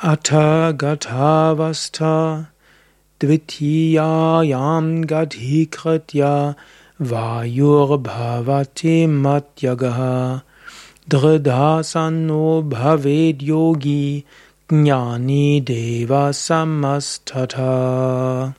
Atha Gathavastha Dvitiyayam Gadhikritya Vayur Bhavati Matyagaha Dridhasanno Bhaved Yogi Jnani Deva Samastata.